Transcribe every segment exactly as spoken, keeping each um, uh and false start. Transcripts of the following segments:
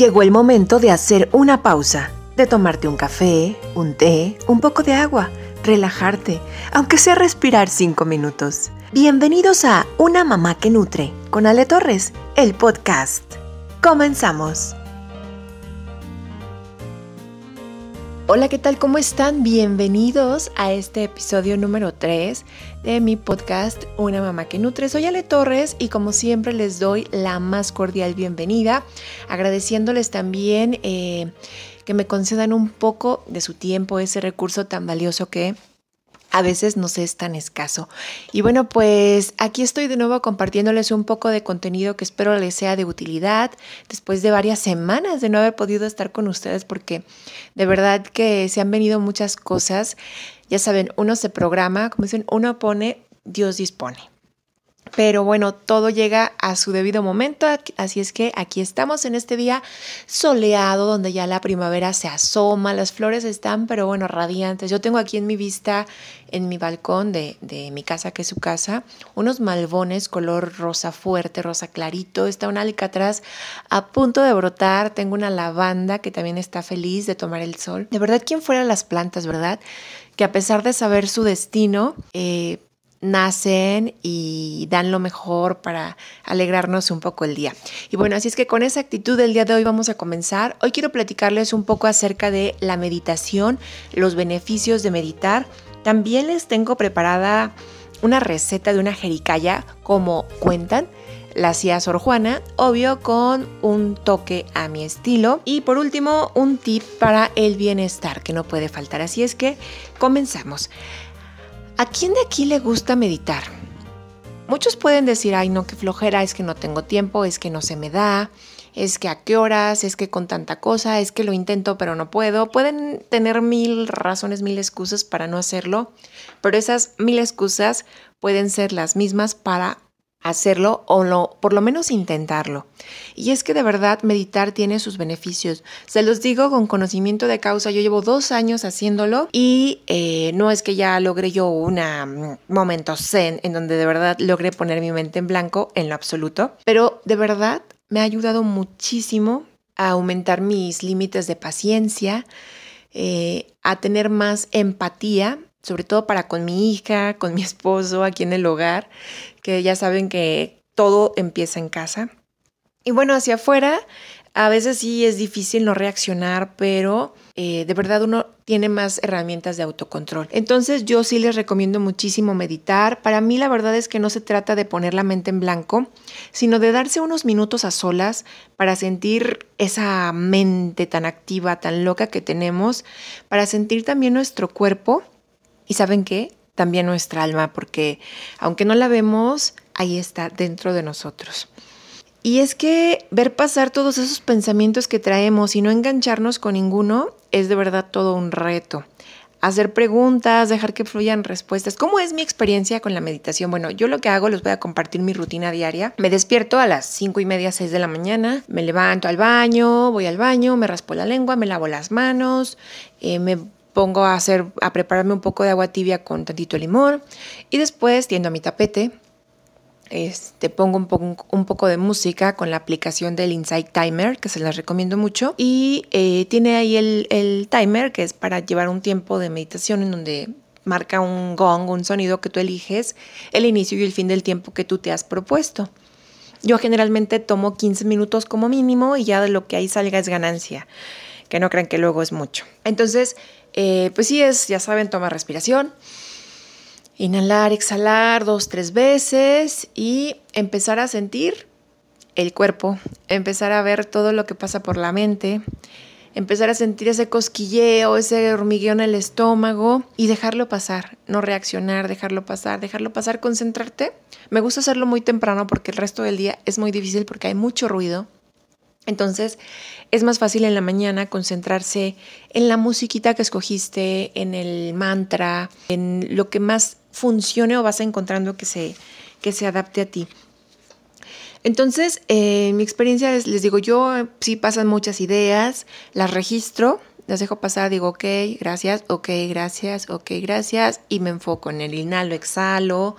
Llegó el momento de hacer una pausa, de tomarte un café, un té, un poco de agua, relajarte, aunque sea respirar cinco minutos. Bienvenidos a Una Mamá que Nutre, con Ale Torres, el podcast. ¡Comenzamos! Hola, ¿qué tal? ¿Cómo están? Bienvenidos a este episodio número tres de mi podcast Una Mamá que Nutre. Soy Ale Torres y como siempre les doy la más cordial bienvenida, agradeciéndoles también eh, que me concedan un poco de su tiempo, ese recurso tan valioso que a veces nos es tan escaso. Y bueno, pues aquí estoy de nuevo compartiéndoles un poco de contenido que espero les sea de utilidad. Después de varias semanas de no haber podido estar con ustedes porque de verdad que se han venido muchas cosas. Ya saben, uno se programa, como dicen, uno pone, Dios dispone. Pero bueno, todo llega a su debido momento, así es que aquí estamos en este día soleado donde ya la primavera se asoma, las flores están, pero bueno, radiantes. Yo tengo aquí en mi vista, en mi balcón de, de mi casa, que es su casa, unos malvones color rosa fuerte, rosa clarito. Está un alcatraz a punto de brotar. Tengo una lavanda que también está feliz de tomar el sol. De verdad, ¿quién fuera las plantas, verdad? Que a pesar de saber su destino, eh, nacen y dan lo mejor para alegrarnos un poco el día. Y bueno, así es que con esa actitud del día de hoy vamos a comenzar. Hoy quiero platicarles un poco acerca de la meditación, los beneficios de meditar. También les tengo preparada una receta de una jericaya, como cuentan, la hacía Sor Juana, obvio con un toque a mi estilo. Y por último, un tip para el bienestar que no puede faltar. Así es que comenzamos. ¿A quién de aquí le gusta meditar? Muchos pueden decir, ay no, qué flojera, es que no tengo tiempo, es que no se me da, es que a qué horas, es que con tanta cosa, es que lo intento pero no puedo. Pueden tener mil razones, mil excusas para no hacerlo, pero esas mil excusas pueden ser las mismas para hacerlo o lo, por lo menos intentarlo. Y es que de verdad meditar tiene sus beneficios. Se los digo con conocimiento de causa. Yo llevo dos años haciéndolo y eh, no es que ya logré yo un momento zen en donde de verdad logré poner mi mente en blanco en lo absoluto, pero de verdad me ha ayudado muchísimo a aumentar mis límites de paciencia, eh, a tener más empatía, sobre todo para con mi hija, con mi esposo, aquí en el hogar, que ya saben que todo empieza en casa. Y bueno, hacia afuera, a veces sí es difícil no reaccionar, pero eh, de verdad uno tiene más herramientas de autocontrol. Entonces yo sí les recomiendo muchísimo meditar. Para mí la verdad es que no se trata de poner la mente en blanco, sino de darse unos minutos a solas para sentir esa mente tan activa, tan loca que tenemos, para sentir también nuestro cuerpo. ¿Y saben qué? También nuestra alma, porque aunque no la vemos, ahí está dentro de nosotros. Y es que ver pasar todos esos pensamientos que traemos y no engancharnos con ninguno es de verdad todo un reto. Hacer preguntas, dejar que fluyan respuestas. ¿Cómo es mi experiencia con la meditación? Bueno, yo lo que hago, les voy a compartir mi rutina diaria. Me despierto a las cinco y media, seis de la mañana. Me levanto al baño, voy al baño, me raspo la lengua, me lavo las manos, eh, me pongo a hacer, a prepararme un poco de agua tibia con tantito limón y después tiendo a mi tapete. Este, pongo un poco, un poco de música con la aplicación del Insight Timer, que se las recomiendo mucho. Y eh, tiene ahí el, el timer, que es para llevar un tiempo de meditación en donde marca un gong, un sonido que tú eliges, el inicio y el fin del tiempo que tú te has propuesto. Yo generalmente tomo quince minutos como mínimo y ya de lo que ahí salga es ganancia, que no crean que luego es mucho. Entonces, Eh, pues sí es, ya saben, tomar respiración, inhalar, exhalar dos, tres veces y empezar a sentir el cuerpo, empezar a ver todo lo que pasa por la mente, empezar a sentir ese cosquilleo, ese hormigueo en el estómago y dejarlo pasar, no reaccionar, dejarlo pasar, dejarlo pasar, concentrarte. Me gusta hacerlo muy temprano porque el resto del día es muy difícil porque hay mucho ruido. Entonces es más fácil en la mañana concentrarse en la musiquita que escogiste, en el mantra, en lo que más funcione o vas encontrando que se, que se adapte a ti. Entonces, eh, mi experiencia es, les digo, yo sí pasan muchas ideas, las registro, las dejo pasar, digo ok, gracias, ok, gracias, ok, gracias y me enfoco en el inhalo, exhalo,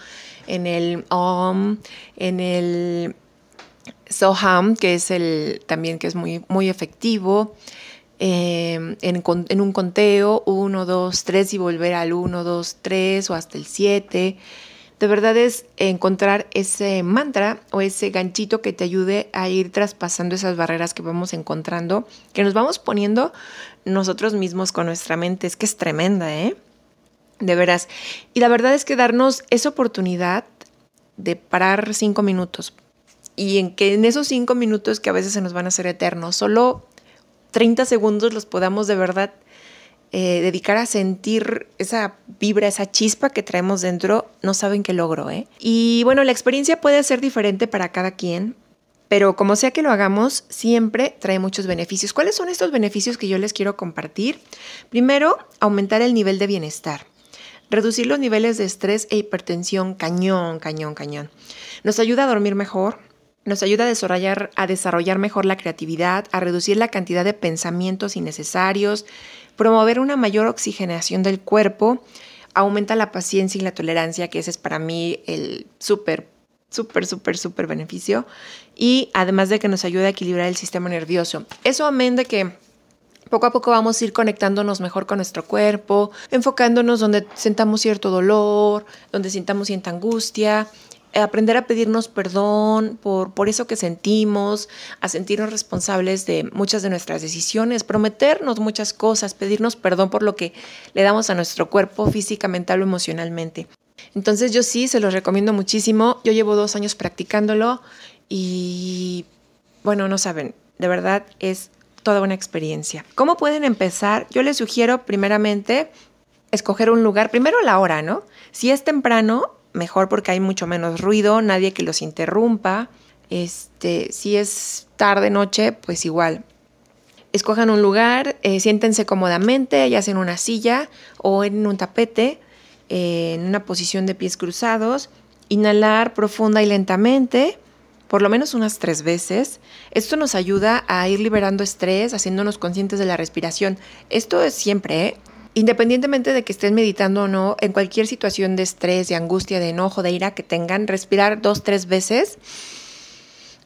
en el om, en el Soham, que es el también que es muy, muy efectivo, eh, en, en un conteo uno, dos, tres y volver al uno, dos, tres o hasta el siete. De verdad es encontrar ese mantra o ese ganchito que te ayude a ir traspasando esas barreras que vamos encontrando, que nos vamos poniendo nosotros mismos con nuestra mente. Es que es tremenda, ¿eh? De veras. Y la verdad es que darnos esa oportunidad de parar cinco minutos. Y en que en esos cinco minutos que a veces se nos van a hacer eternos, solo treinta segundos los podamos de verdad eh, dedicar a sentir esa vibra, esa chispa que traemos dentro. No saben qué logro, ¿eh? Y bueno, la experiencia puede ser diferente para cada quien, pero como sea que lo hagamos, siempre trae muchos beneficios. ¿Cuáles son estos beneficios que yo les quiero compartir? Primero, aumentar el nivel de bienestar. Reducir los niveles de estrés e hipertensión, cañón, cañón, cañón. Nos ayuda a dormir mejor. Nos ayuda a desarrollar, a desarrollar mejor la creatividad, a reducir la cantidad de pensamientos innecesarios, promover una mayor oxigenación del cuerpo, aumenta la paciencia y la tolerancia, que ese es para mí el súper, súper, súper, súper beneficio. Y además de que nos ayuda a equilibrar el sistema nervioso. Eso amén de que poco a poco vamos a ir conectándonos mejor con nuestro cuerpo, enfocándonos donde sentamos cierto dolor, donde sintamos cierta angustia, aprender a pedirnos perdón por, por eso que sentimos, a sentirnos responsables de muchas de nuestras decisiones, prometernos muchas cosas, pedirnos perdón por lo que le damos a nuestro cuerpo física, mental o emocionalmente. Entonces yo sí se los recomiendo muchísimo. Yo llevo dos años practicándolo y bueno, no saben, de verdad es toda una experiencia. ¿Cómo pueden empezar? Yo les sugiero primeramente escoger un lugar, primero la hora, ¿no? Si es temprano, mejor porque hay mucho menos ruido, nadie que los interrumpa. Este, si es tarde, noche, pues igual. Escojan un lugar, eh, siéntense cómodamente, ya sea en una silla o en un tapete, eh, en una posición de pies cruzados. Inhalar profunda y lentamente, por lo menos unas tres veces. Esto nos ayuda a ir liberando estrés, haciéndonos conscientes de la respiración. Esto es siempre, ¿eh? Independientemente de que estés meditando o no, en cualquier situación de estrés, de angustia, de enojo, de ira que tengan, respirar dos, tres veces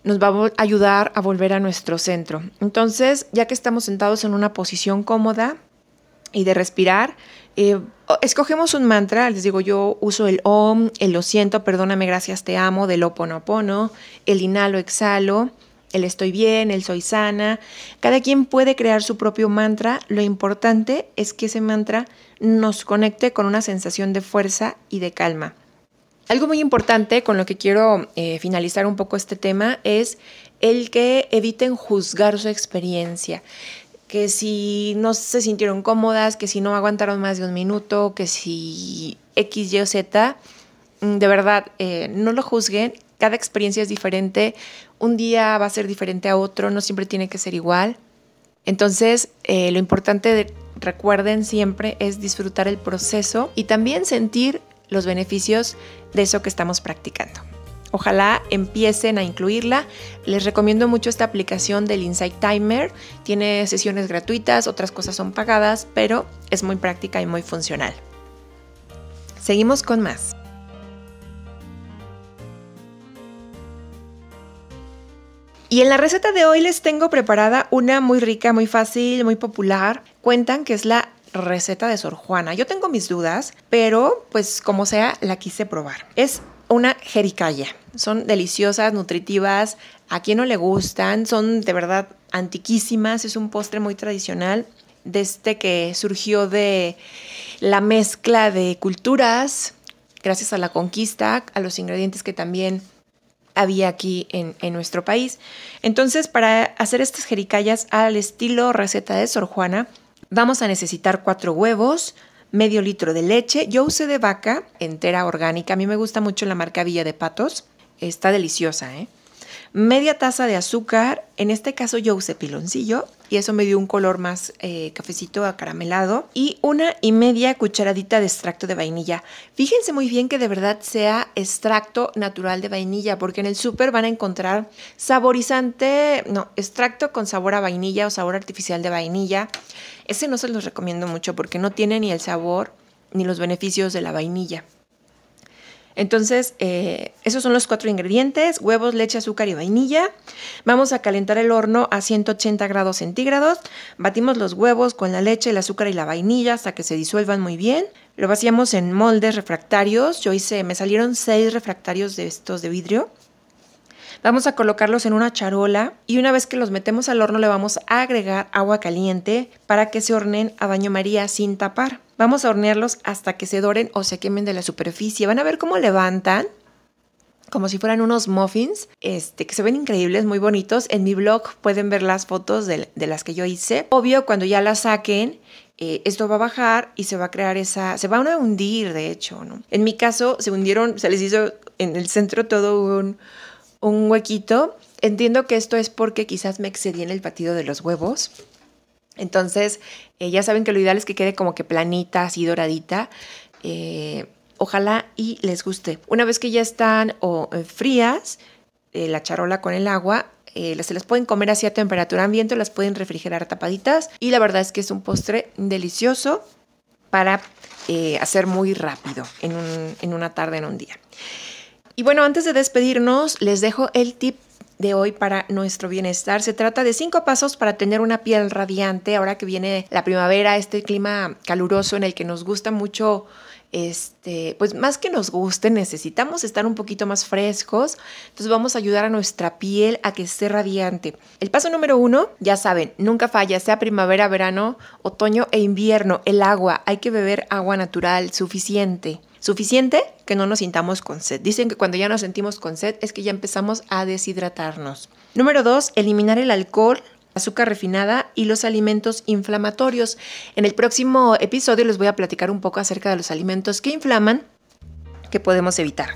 nos va a ayudar a volver a nuestro centro. Entonces, ya que estamos sentados en una posición cómoda y de respirar, eh, escogemos un mantra. Les digo, yo uso el Om, el lo siento, perdóname, gracias, te amo, del Ho'oponopono, el inhalo, exhalo, el estoy bien, el soy sana. Cada quien puede crear su propio mantra. Lo importante es que ese mantra nos conecte con una sensación de fuerza y de calma. Algo muy importante con lo que quiero eh, finalizar un poco este tema es el que eviten juzgar su experiencia. Que si no se sintieron cómodas, que si no aguantaron más de un minuto, que si X, Y o Z, de verdad, eh, no lo juzguen. Cada experiencia es diferente, un día va a ser diferente a otro, no siempre tiene que ser igual. Entonces, eh, lo importante, de, recuerden siempre, es disfrutar el proceso y también sentir los beneficios de eso que estamos practicando. Ojalá empiecen a incluirla. Les recomiendo mucho esta aplicación del Insight Timer. Tiene sesiones gratuitas, otras cosas son pagadas, pero es muy práctica y muy funcional. Seguimos con más. Y en la receta de hoy les tengo preparada una muy rica, muy fácil, muy popular. Cuentan que es la receta de Sor Juana. Yo tengo mis dudas, pero pues como sea, la quise probar. Es una jericaya. Son deliciosas, nutritivas, a quien no le gustan. Son de verdad antiquísimas. Es un postre muy tradicional desde que surgió de la mezcla de culturas, gracias a la conquista, a los ingredientes que también había aquí en, en nuestro país. Entonces, para hacer estas jericayas al estilo receta de Sor Juana, vamos a necesitar cuatro huevos, medio litro de leche. Yo usé de vaca entera orgánica. A mí me gusta mucho la marca Villa de Patos. Está deliciosa, ¿eh? Media taza de azúcar. En este caso yo usé piloncillo y eso me dio un color más eh, cafecito acaramelado. Y una y media cucharadita de extracto de vainilla. Fíjense muy bien que de verdad sea extracto natural de vainilla, porque en el súper van a encontrar saborizante, no, extracto con sabor a vainilla o sabor artificial de vainilla. Ese no se los recomiendo mucho porque no tiene ni el sabor ni los beneficios de la vainilla. Entonces, eh, esos son los cuatro ingredientes: huevos, leche, azúcar y vainilla. Vamos a calentar el horno a ciento ochenta grados centígrados. Batimos los huevos con la leche, el azúcar y la vainilla hasta que se disuelvan muy bien. Lo vaciamos en moldes refractarios. Yo hice, me salieron seis refractarios de estos de vidrio. Vamos a colocarlos en una charola y una vez que los metemos al horno le vamos a agregar agua caliente para que se horneen a baño María sin tapar. Vamos a hornearlos hasta que se doren o se quemen de la superficie. Van a ver cómo levantan, como si fueran unos muffins, este, que se ven increíbles, muy bonitos. En mi blog pueden ver las fotos de, de las que yo hice. Obvio, cuando ya las saquen, Eh, esto va a bajar y se va a crear esa... Se van a hundir, de hecho, ¿no? En mi caso, se hundieron, se les hizo en el centro todo un... un huequito. Entiendo que esto es porque quizás me excedí en el batido de los huevos. Entonces, eh, ya saben que lo ideal es que quede como que planita, así doradita. Eh, ojalá y les guste. Una vez que ya están o eh, frías, eh, la charola con el agua, eh, se las pueden comer así a temperatura ambiente, las pueden refrigerar tapaditas. Y la verdad es que es un postre delicioso para eh, hacer muy rápido en, un, en una tarde, en un día. Y bueno, antes de despedirnos, les dejo el tip de hoy para nuestro bienestar. Se trata de cinco pasos para tener una piel radiante. Ahora que viene la primavera, este clima caluroso en el que nos gusta mucho, este, pues más que nos guste, necesitamos estar un poquito más frescos. Entonces vamos a ayudar a nuestra piel a que esté radiante. El paso número uno, ya saben, nunca falla, sea primavera, verano, otoño e invierno. El agua, hay que beber agua natural suficiente. Suficiente que no nos sintamos con sed. Dicen que cuando ya nos sentimos con sed es que ya empezamos a deshidratarnos. Número dos, eliminar el alcohol, azúcar refinada y los alimentos inflamatorios. En el próximo episodio les voy a platicar un poco acerca de los alimentos que inflaman que podemos evitar.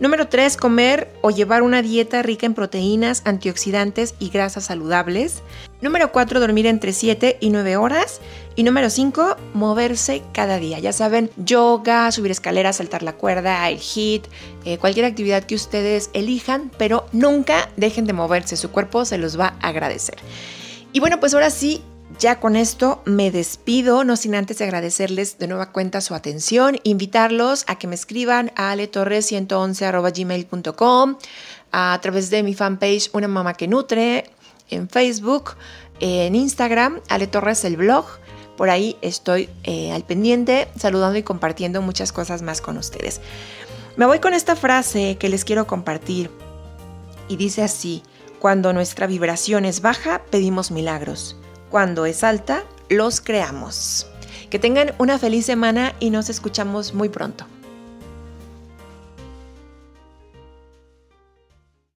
Número tres, comer o llevar una dieta rica en proteínas, antioxidantes y grasas saludables. Número cuatro, dormir entre siete y nueve horas. Y número cinco, moverse cada día. Ya saben, yoga, subir escaleras, saltar la cuerda, el hit, eh, cualquier actividad que ustedes elijan, pero nunca dejen de moverse, su cuerpo se los va a agradecer. Y bueno, pues ahora sí, ya con esto me despido, no sin antes agradecerles de nueva cuenta su atención, invitarlos a que me escriban a ale torres ciento once arroba gmail punto com, a través de mi fanpage Una Mamá que Nutre, en Facebook, en Instagram, Ale Torres el blog. Por ahí estoy eh, al pendiente, saludando y compartiendo muchas cosas más con ustedes. Me voy con esta frase que les quiero compartir y dice así: cuando nuestra vibración es baja, pedimos milagros. Cuando es alta, los creamos. Que tengan una feliz semana y nos escuchamos muy pronto.